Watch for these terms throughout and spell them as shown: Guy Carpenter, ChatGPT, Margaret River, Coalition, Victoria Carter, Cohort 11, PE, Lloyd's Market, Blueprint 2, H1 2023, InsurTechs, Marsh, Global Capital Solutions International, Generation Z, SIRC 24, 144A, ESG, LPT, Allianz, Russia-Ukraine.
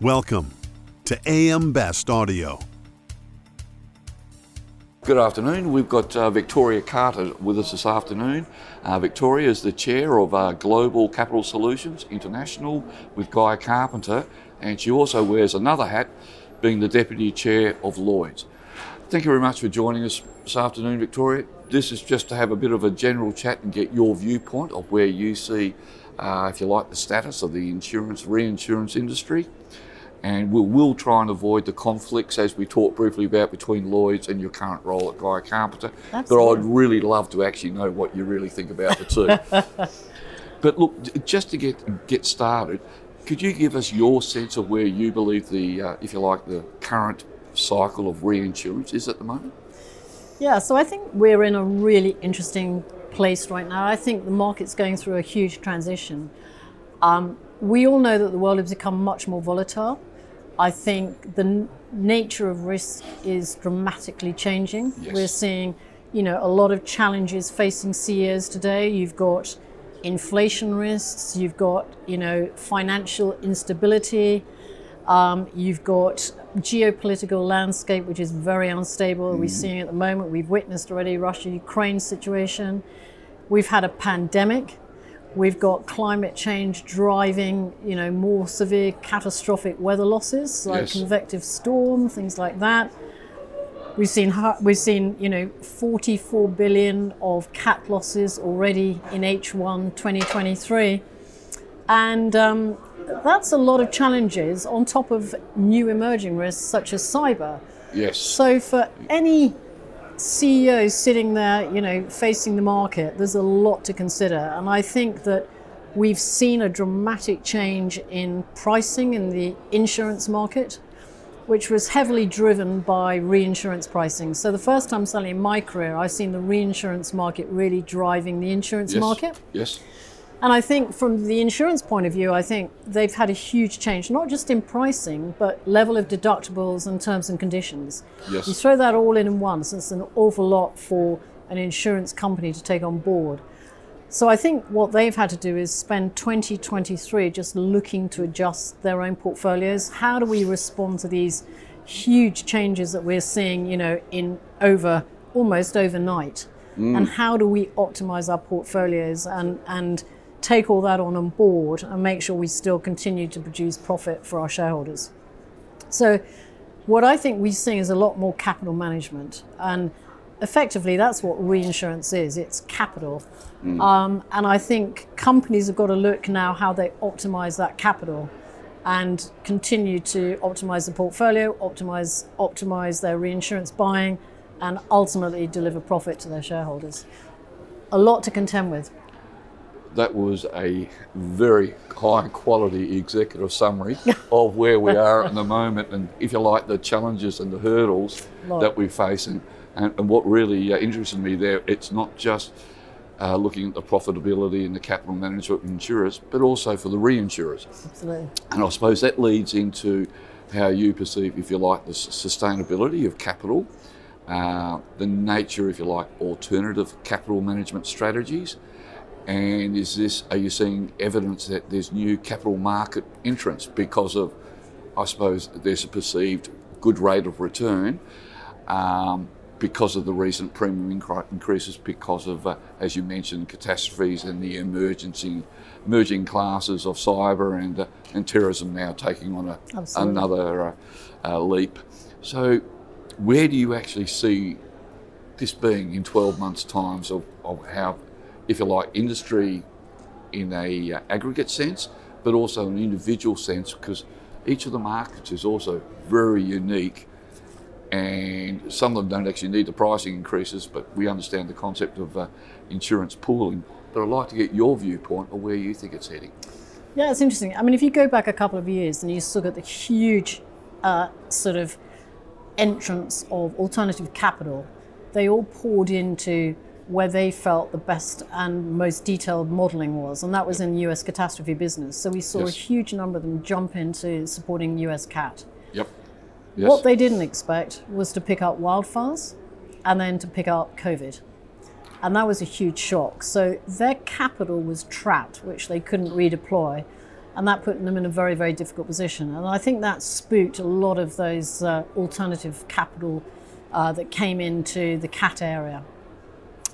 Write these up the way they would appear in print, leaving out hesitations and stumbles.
Welcome to AM Best Audio. Good afternoon. We've got Victoria Carter with us this afternoon. Victoria is the chair of Global Capital Solutions International with Guy Carpenter, and she also wears another hat, being the deputy chair of Lloyd's. Thank you very much for joining us this afternoon, Victoria. This is just to have a bit of a general chat and get your viewpoint of where you see, if you like, the status of the reinsurance industry. And we will try and avoid the conflicts, as we talked briefly about, between Lloyd's and your current role at Guy Carpenter. Absolutely. But I'd really love to actually know what you really think about the two. But look, just to get started, could you give us your sense of where you believe the, if you like, the current cycle of reinsurance is at the moment? Yeah, so I think we're in a really interesting place right now. I think the market's going through a huge transition. We all know that the world has become much more volatile. I think the nature of risk is dramatically changing. Yes. We're seeing, a lot of challenges facing CEOs today. You've got inflation risks, you've got, financial instability, you've got geopolitical landscape, which is very unstable. Mm-hmm. We're seeing at the moment, we've witnessed already Russia-Ukraine situation. We've had a pandemic. We've got climate change driving, more severe catastrophic weather losses, like yes. convective storm, things like that. We've seen 44 billion of cat losses already in H1 2023, and that's a lot of challenges on top of new emerging risks such as cyber. Yes. So for any CEO sitting there, facing the market, there's a lot to consider, and I think that we've seen a dramatic change in pricing in the insurance market, which was heavily driven by reinsurance pricing. So the first time, certainly in my career, I've seen the reinsurance market really driving the insurance yes. market. Yes. And I think from the insurance point of view, I think they've had a huge change, not just in pricing, but level of deductibles and terms and conditions. Yes. You throw that all in once, it's an awful lot for an insurance company to take on board. So I think what they've had to do is spend 2023 just looking to adjust their own portfolios. How do we respond to these huge changes that we're seeing, in almost overnight? Mm. And how do we optimize our portfolios and take all that on board and make sure we still continue to produce profit for our shareholders? So what I think we're seeing is a lot more capital management, and effectively that's what reinsurance is, it's capital. Mm. And I think companies have got to look now how they optimize that capital and continue to optimize the portfolio, optimize their reinsurance buying, and ultimately deliver profit to their shareholders. A lot to contend with. That was a very high quality executive summary of where we are at the moment, and if you like, the challenges and the hurdles that we face. And what really interested me there, it's not just looking at the profitability and the capital management of insurers, but also for the reinsurers. Absolutely. And I suppose that leads into how you perceive, if you like, the sustainability of capital, the nature, if you like, alternative capital management strategies. And are you seeing evidence that there's new capital market entrants because of, I suppose, there's a perceived good rate of return because of the recent premium increases, because of, as you mentioned, catastrophes and the emerging classes of cyber and terrorism now taking on another leap. So where do you actually see this being in 12 months' time of how, if you like, industry in a aggregate sense, but also an individual sense, because each of the markets is also very unique, and some of them don't actually need the pricing increases, but we understand the concept of insurance pooling. But I'd like to get your viewpoint on where you think it's heading. Yeah, it's interesting. I mean, if you go back a couple of years and you still got the huge sort of entrance of alternative capital, they all poured into where they felt the best and most detailed modelling was, and that was in the US catastrophe business. So we saw yes. a huge number of them jump into supporting US cat. Yep. Yes. What they didn't expect was to pick up wildfires and then to pick up COVID. And that was a huge shock. So their capital was trapped, which they couldn't redeploy. and that put them in a very, very difficult position. And I think that spooked a lot of those alternative capital that came into the CAT area.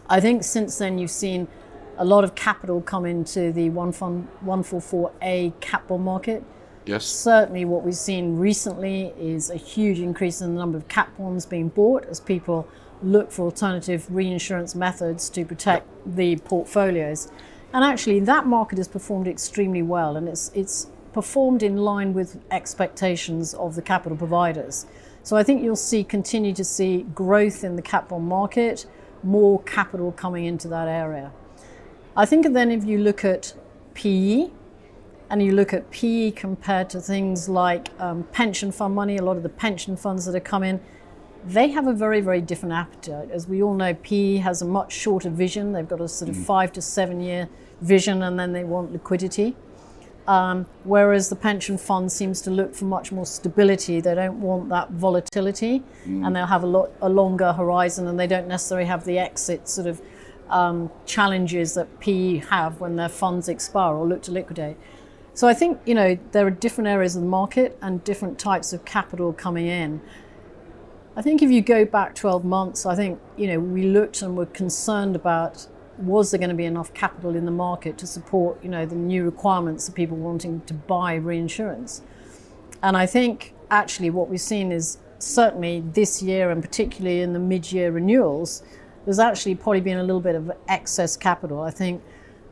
I think since then you've seen a lot of capital come into the 144A cat bond market. Yes. Certainly what we've seen recently is a huge increase in the number of cat bonds being bought as people look for alternative reinsurance methods to protect the portfolios. And actually that market has performed extremely well, and it's performed in line with expectations of the capital providers. So I think you'll continue to see growth in the cat bond market, more capital coming into that area. I think then if you look at PE, and you look at PE compared to things like pension fund money, a lot of the pension funds that have come in, they have a very, very different appetite. As we all know, PE has a much shorter vision. They've got a sort of 5 to 7 year vision, and then they want liquidity. Whereas the pension fund seems to look for much more stability. They don't want that volatility, and they'll have a longer horizon, and they don't necessarily have the exit sort of challenges that PE have when their funds expire or look to liquidate. So I think, you know, there are different areas of the market and different types of capital coming in. I think if you go back 12 months, I think, you know, we looked and were concerned about, was there going to be enough capital in the market to support, you know, the new requirements of people wanting to buy reinsurance? And I think actually what we've seen is certainly this year, and particularly in the mid-year renewals, there's actually probably been a little bit of excess capital. I think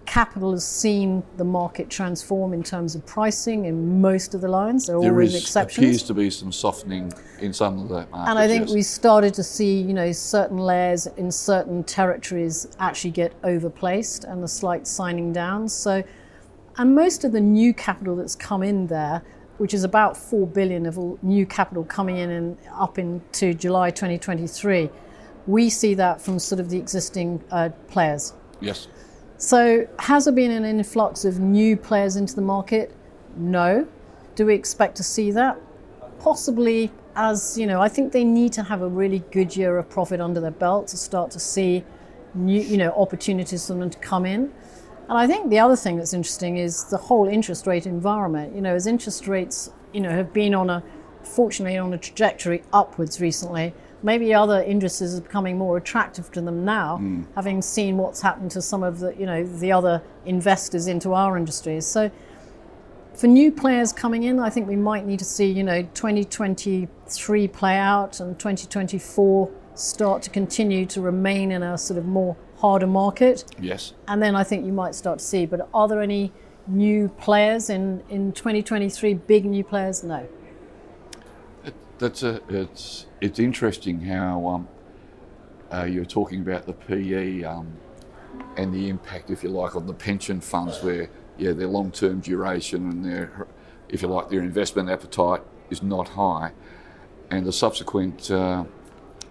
capital has seen the market transform in terms of pricing in most of the lines. There are always exceptions. There appears to be some softening in some of that market. And I think we started to see, you know, certain layers in certain territories actually get overplaced and a slight signing down. So, and most of the new capital that's come in there, which is about 4 billion of all new capital coming in and up into July 2023, we see that from sort of the existing players. Yes. So has there been an influx of new players into the market? No. Do we expect to see that? Possibly, as you know, I think they need to have a really good year of profit under their belt to start to see new, you know, opportunities for them to come in. And I think the other thing that's interesting is the whole interest rate environment. You know, as interest rates, you know, have been on a, fortunately, on a trajectory upwards recently, maybe other industries are becoming more attractive to them now, having seen what's happened to some of the, you know, the other investors into our industries. So for new players coming in, I think we might need to see, you know, 2023 play out and 2024 start to continue to remain in a sort of more harder market. Yes. And then I think you might start to see, but are there any new players in 2023, big new players? No. It's interesting how you're talking about the PE and the impact, if you like, on the pension funds, where their long-term duration and their, if you like, their investment appetite is not high, and the subsequent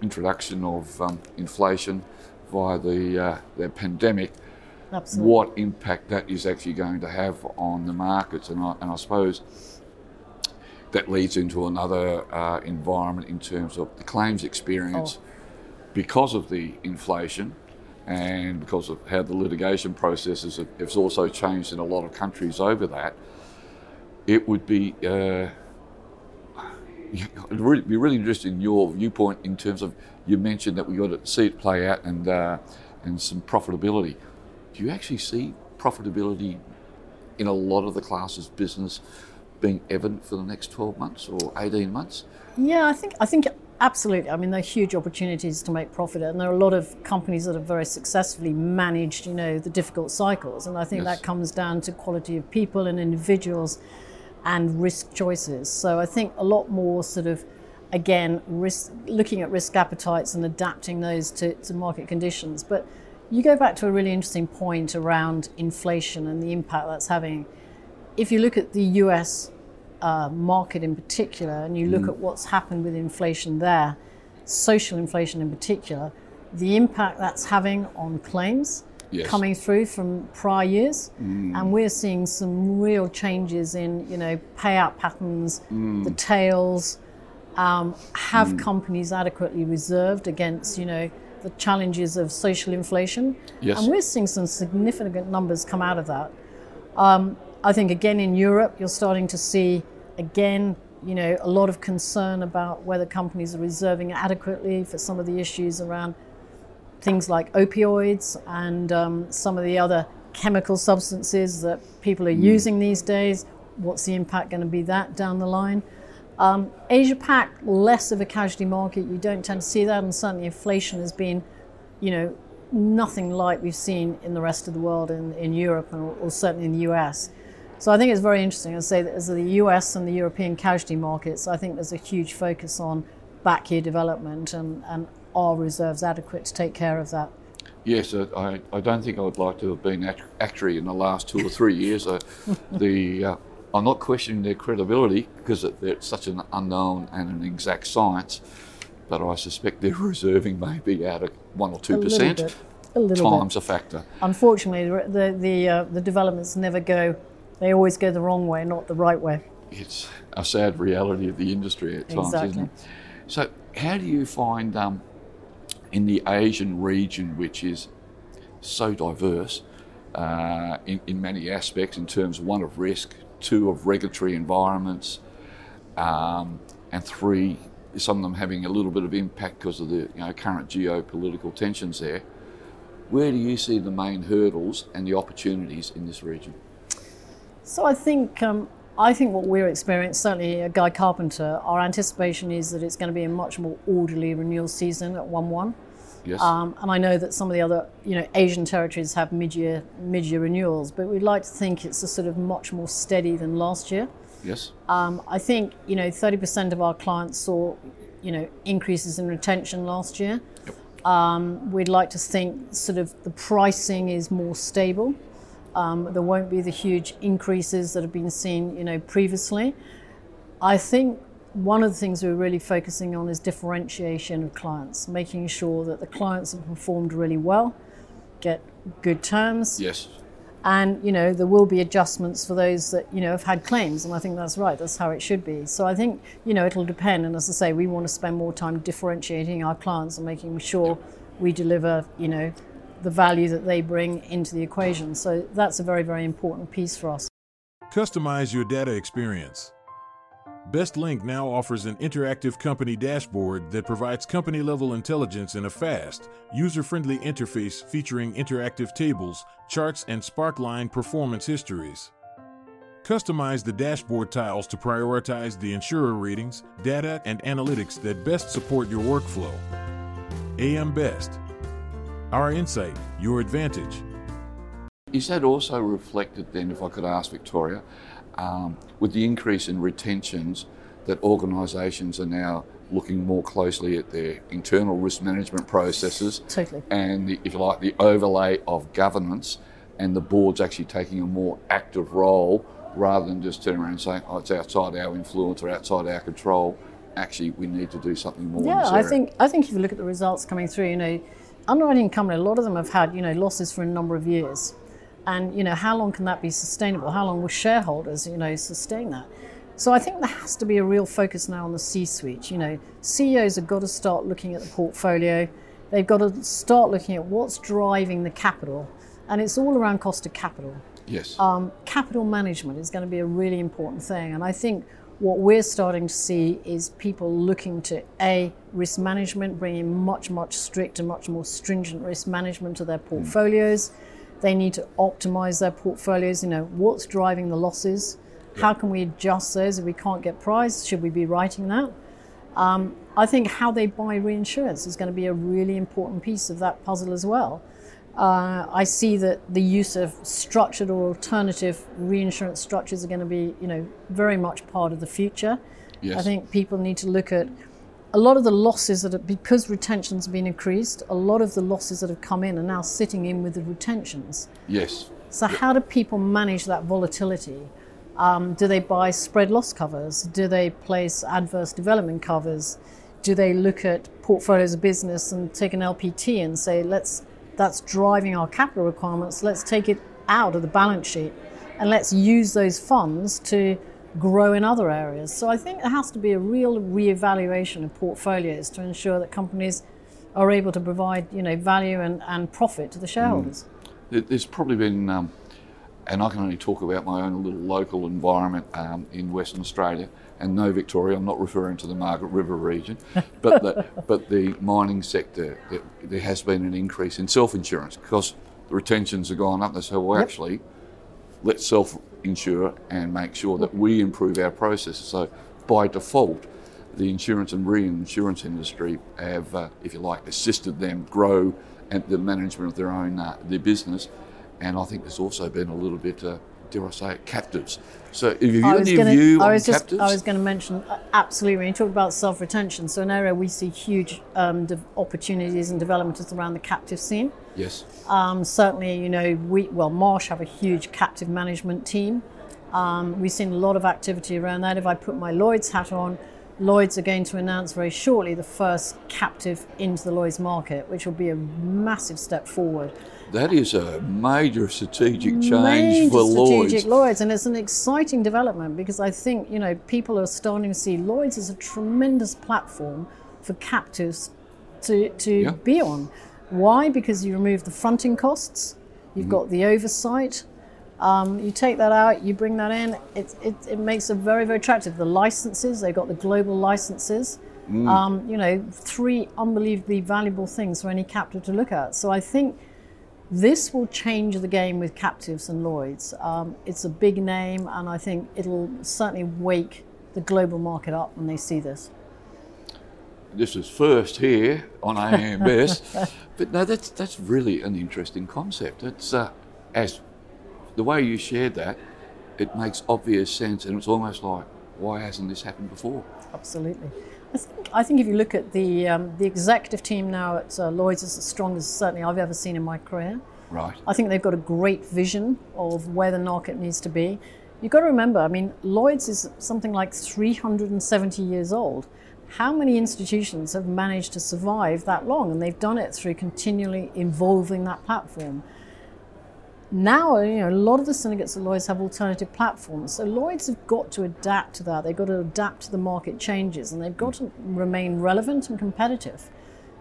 introduction of inflation via the pandemic. Absolutely. What impact that is actually going to have on the markets, and I suppose that leads into another environment in terms of the claims experience because of the inflation and because of how the litigation processes have also changed in a lot of countries over that. It would be really interesting in your viewpoint in terms of, you mentioned that we got to see it play out and some profitability. Do you actually see profitability in a lot of the classes business being evident for the next 12 months or 18 months? Yeah, I think absolutely. I mean, there are huge opportunities to make profit, and there are a lot of companies that have very successfully managed, you know, the difficult cycles. And I think that comes down to quality of people and individuals and risk choices. So I think a lot more sort of, again, looking at risk appetites and adapting those to market conditions. But you go back to a really interesting point around inflation and the impact that's having. If you look at the US market in particular, and you look at what's happened with inflation there, social inflation in particular, the impact that's having on claims coming through from prior years, and we're seeing some real changes in, you know, payout patterns, the tails, have companies adequately reserved against, you know, the challenges of social inflation, and we're seeing some significant numbers come out of that. I think again in Europe, you're starting to see again, you know, a lot of concern about whether companies are reserving adequately for some of the issues around things like opioids and some of the other chemical substances that people are using these days. What's the impact going to be that down the line? Asia Pac, less of a casualty market. You don't tend to see that, and certainly inflation has been, you know, nothing like we've seen in the rest of the world, in Europe and or certainly in the US. So I think it's very interesting. I say that as the US and the European casualty markets, I think there's a huge focus on back year development and are reserves adequate to take care of that? Yes, I don't think I would like to have been actuary in the last 2 or 3 years. I'm not questioning their credibility because it's such an unknown and an exact science, but I suspect their reserving may be out of 1 or 2%. A factor. Unfortunately, the developments never go. They always go the wrong way, not the right way. It's a sad reality of the industry at times, exactly. Isn't it? So how do you find in the Asian region, which is so diverse in many aspects in terms, one, of risk, two, of regulatory environments, and three, some of them having a little bit of impact because of the current geopolitical tensions there. Where do you see the main hurdles and the opportunities in this region? So I think what we're experiencing, certainly at Guy Carpenter, our anticipation is that it's going to be a much more orderly renewal season at 1/1. Yes. And I know that some of the other, Asian territories have mid-year renewals, but we'd like to think it's a sort of much more steady than last year. Yes. I think 30% of our clients saw increases in retention last year. Yep. We'd like to think sort of the pricing is more stable. There won't be the huge increases that have been seen, previously. I think one of the things we're really focusing on is differentiation of clients, making sure that the clients have performed really well, get good terms. Yes. And, there will be adjustments for those that, have had claims. And I think that's right. That's how it should be. So I think, it'll depend. And as I say, we want to spend more time differentiating our clients and making sure we deliver, the value that they bring into the equation. So that's a very, very important piece for us. Customize your data experience. BestLink now offers an interactive company dashboard that provides company-level intelligence in a fast, user-friendly interface featuring interactive tables, charts, and Sparkline performance histories. Customize the dashboard tiles to prioritize the insurer ratings, data, and analytics that best support your workflow. AM Best. Our insight, your advantage. Is that also reflected then, if I could ask Victoria, with the increase in retentions, that organisations are now looking more closely at their internal risk management processes? Totally. And the overlay of governance, and the board's actually taking a more active role rather than just turning around and saying, it's outside our influence or outside our control. Actually, we need to do something more. Yeah, I think if you look at the results coming through, underwriting company, a lot of them have had, losses for a number of years. And, how long can that be sustainable? How long will shareholders, sustain that? So I think there has to be a real focus now on the C-suite. CEOs have got to start looking at the portfolio. They've got to start looking at what's driving the capital. And it's all around cost of capital. Yes. Capital management is going to be a really important thing. And I think what we're starting to see is people looking to risk management, bringing much stricter, much more stringent risk management to their portfolios. They need to optimize their portfolios. What's driving the losses? Yep. How can we adjust those if we can't get price? Should we be writing that? I think how they buy reinsurance is going to be a really important piece of that puzzle as well. I see that the use of structured or alternative reinsurance structures are going to be, very much part of the future. Yes. I think people need to look at a lot of the losses because retentions have been increased, a lot of the losses that have come in are now sitting in with the retentions. Yes. So how do people manage that volatility? Do they buy spread loss covers? Do they place adverse development covers? Do they look at portfolios of business and take an LPT and say, that's driving our capital requirements, let's take it out of the balance sheet and let's use those funds to grow in other areas. So I think there has to be a real reevaluation of portfolios to ensure that companies are able to provide value and profit to the shareholders. There's probably been And I can only talk about my own little local environment in Western Australia. And no, Victoria, I'm not referring to the Margaret River region, but the mining sector, there has been an increase in self-insurance because the retentions have gone up. They say, well, actually, let's self-insure and make sure that we improve our processes. So by default, the insurance and reinsurance industry have, if you like, assisted them grow at the management of their own their business. And I think there's also been a little bit, dare I say it, captives. So if you've got any view on captives? I was going to mention, absolutely, when you talk about self-retention, so in area we see huge opportunities and developments around the captive scene. Yes. Certainly, you know, Marsh have a huge captive management team. We've seen a lot of activity around that. If I put my Lloyd's hat on, Lloyd's are going to announce very shortly the first captive into the Lloyd's market, which will be a massive step forward. That is a major strategic change for Lloyd's. Major strategic Lloyd's, and it's an exciting development because I think, you know, people are starting to see Lloyd's as a tremendous platform for captives to be on. Why? Because you remove the fronting costs, you've got the oversight, you take that out, you bring that in, it makes it very, very attractive. The licenses, they've got the global licenses. You know, three unbelievably valuable things for any captive to look at. So I think this will change the game with captives and Lloyd's. It's a big name, and I think it'll certainly wake the global market up when they see this. This is first here on AM Best, but no, that's really an interesting concept. It's as the way you shared that, it makes obvious sense, and it's almost like, why hasn't this happened before? Absolutely. I think if you look at the executive team now at Lloyd's, is as strong as certainly I've ever seen in my career. Right. I think they've got a great vision of where the market needs to be. You've got to remember, I mean, Lloyd's is something like 370 years old. How many institutions have managed to survive that long? And they've done it through continually evolving that platform. Now, you know, a lot of the syndicates at Lloyd's have alternative platforms. So Lloyd's have got to adapt to that. They've got to adapt to the market changes, and they've got to remain relevant and competitive.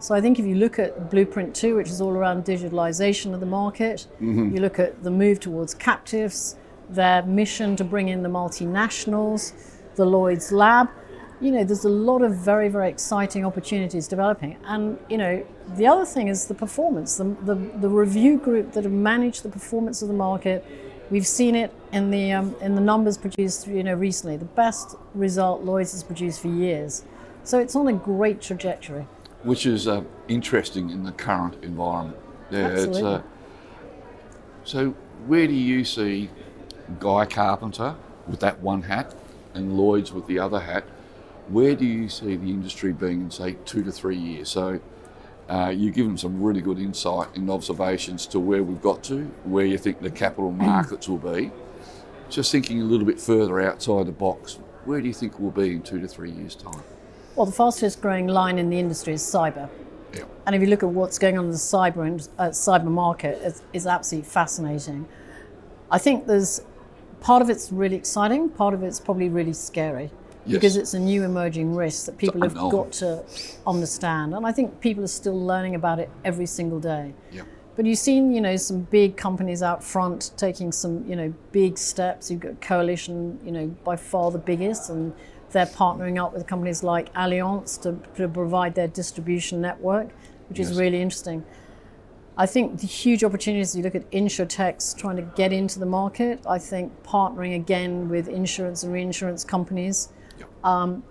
So I think if you look at Blueprint 2, which is all around digitalization of the market, you look at the move towards captives, their mission to bring in the multinationals, the Lloyd's Lab, you know, there's a lot of very, very exciting opportunities developing. And, you know, the other thing is the performance, the review group that have managed the performance of the market. We've seen it in the numbers produced, you know, recently. The best result Lloyd's has produced for years. So it's on a great trajectory. Which is interesting in the current environment. Yeah, absolutely. It's, so where do you see Guy Carpenter with that one hat and Lloyd's with the other hat? Where do you see the industry being in, say, 2 to 3 years? So you've given some really good insight and observations to where we've got to, where you think the capital markets will be. Just thinking a little bit further outside the box, where do you think we'll be in 2 to 3 years' time? Well, the fastest growing line in the industry is cyber. Yeah. And if you look at what's going on in the cyber market, it's absolutely fascinating. I think there's part of it's really exciting, part of it's probably really scary. Yes. Because it's a new emerging risk that people have got to understand. And I think people are still learning about it every single day. Yeah. But you've seen, you know, some big companies out front taking some, you know, big steps. You've got Coalition, you know, by far the biggest, and they're partnering up with companies like Allianz to provide their distribution network, which is really interesting. I think the huge opportunities, you look at InsurTechs trying to get into the market. I think partnering again with insurance and reinsurance companies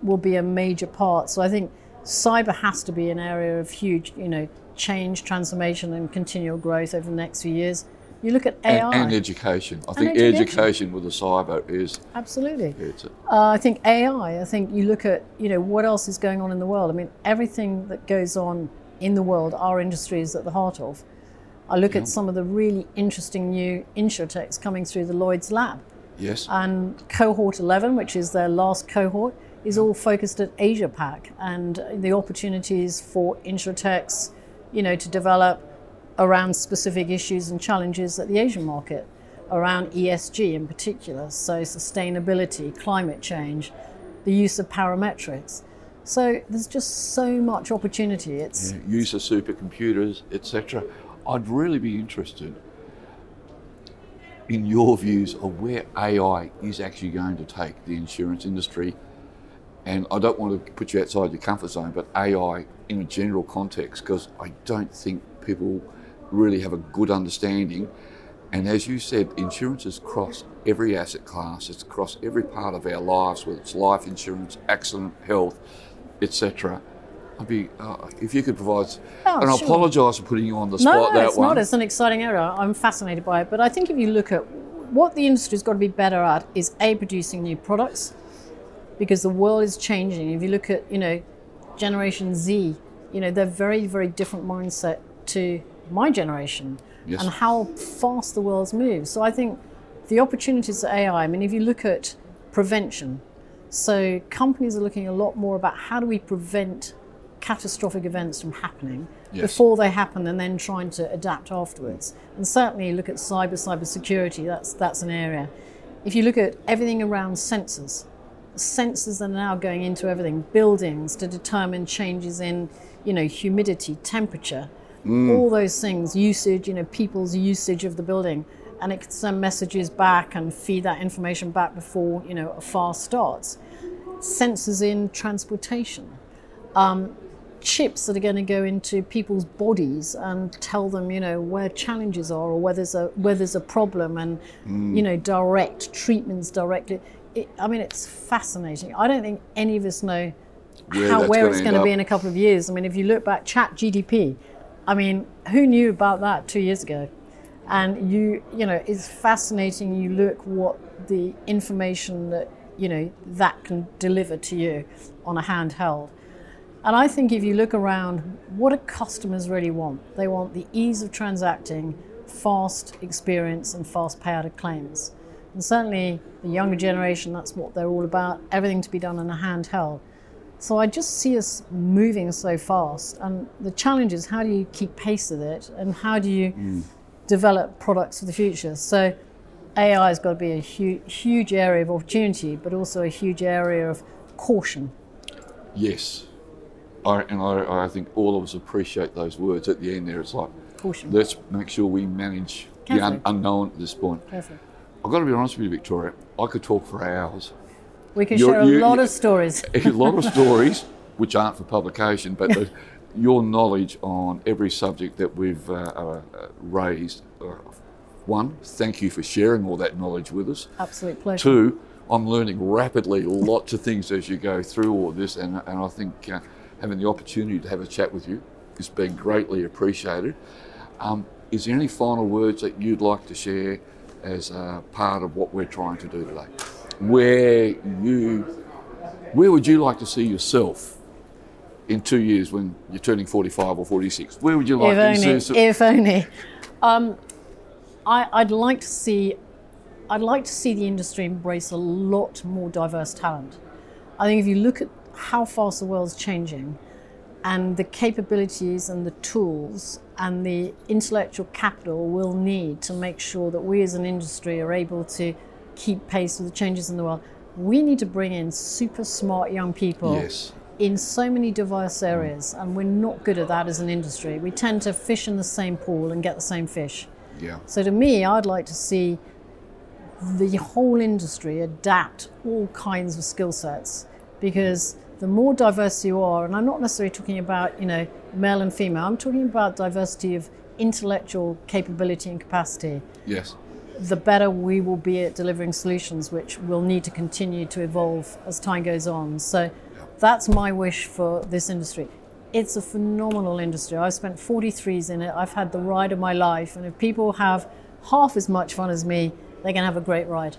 will be a major part. So I think cyber has to be an area of huge, you know, change, transformation, and continual growth over the next few years. You look at AI and education. I think education with the cyber is absolutely. I think AI. I think you look at, you know, what else is going on in the world. I mean, everything that goes on in the world, our industry is at the heart of. I look at some of the really interesting new insurtechs coming through the Lloyd's Lab. Yes. And Cohort 11, which is their last cohort, is all focused at Asia Pac and the opportunities for insurtechs, you know, to develop around specific issues and challenges at the Asian market, around ESG in particular, so sustainability, climate change, the use of parametrics. So there's just so much opportunity. It's use of supercomputers, etc. I'd really be interested in your views of where AI is actually going to take the insurance industry? And I don't want to put you outside your comfort zone, but AI in a general context, because I don't think people really have a good understanding. And as you said, insurance is across every asset class. It's across every part of our lives, whether it's life insurance, accident, health, etc. I'd be if you could provide, and I apologise for putting you on the spot. No, it's not. It's an exciting area. I'm fascinated by it. But I think if you look at what the industry's got to be better at is A, producing new products, because the world is changing. If you look at, you know, Generation Z, you know, they're very, very different mindset to my generation. Yes. And how fast the world's moved. So I think the opportunities of AI, I mean, if you look at prevention, so companies are looking a lot more about how do we prevent catastrophic events from happening before they happen and then trying to adapt afterwards. And certainly look at cybersecurity, that's an area. If you look at everything around sensors are now going into everything, buildings to determine changes in, you know, humidity, temperature, all those things, usage, you know, people's usage of the building, and it can send messages back and feed that information back before, you know, a fire starts. Sensors in transportation, chips that are going to go into people's bodies and tell them, you know, where challenges are or where there's a problem, and you know, direct treatments directly. I mean, it's fascinating. I don't think any of us know where it's going to be in a couple of years. I mean, if you look back, ChatGPT. I mean, who knew about that 2 years ago? And you know, it's fascinating. You look what the information that, you know, that can deliver to you on a handheld. And I think if you look around, what do customers really want? They want the ease of transacting, fast experience, and fast payout of claims. And certainly the younger generation, that's what they're all about, everything to be done in a handheld. So I just see us moving so fast, and the challenge is how do you keep pace with it, and how do you develop products for the future? So AI has got to be a huge area of opportunity, but also a huge area of caution. Yes, I think all of us appreciate those words at the end there. It's like, caution. Let's make sure we manage the unknown at this point. Perfect. I've got to be honest with you, Victoria, I could talk for hours. We can share a lot of stories. A lot of stories, which aren't for publication, but your knowledge on every subject that we've raised. One, thank you for sharing all that knowledge with us. Absolute pleasure. Two, I'm learning rapidly lots of things as you go through all this, and I think having the opportunity to have a chat with you has been greatly appreciated. Is there any final words that you'd like to share as part of what we're trying to do today? Where would you like to see yourself in 2 years when you're turning 45 or 46? Where would you like to see yourself? If only. I'd like to see the industry embrace a lot more diverse talent. I think if you look at how fast the world's changing, and the capabilities and the tools and the intellectual capital we'll need to make sure that we as an industry are able to keep pace with the changes in the world. We need to bring in super smart young people in so many diverse areas, and we're not good at that as an industry. We tend to fish in the same pool and get the same fish. Yeah. So to me, I'd like to see the whole industry adapt all kinds of skill sets, because the more diverse you are, and I'm not necessarily talking about, you know, male and female, I'm talking about diversity of intellectual capability and capacity. Yes. The better we will be at delivering solutions, which will need to continue to evolve as time goes on. So that's my wish for this industry. It's a phenomenal industry. I've spent 43 years in it. I've had the ride of my life. And if people have half as much fun as me, they're going to have a great ride.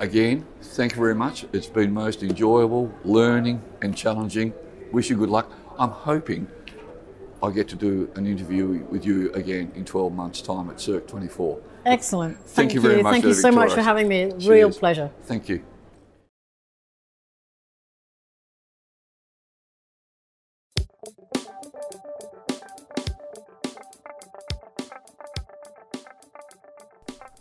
Again, thank you very much. It's been most enjoyable, learning and challenging. Wish you good luck. I'm hoping I get to do an interview with you again in 12 months' time at SIRC 24. Excellent. Thank you very much. Thank you so much for having me. Cheers. Real pleasure. Thank you.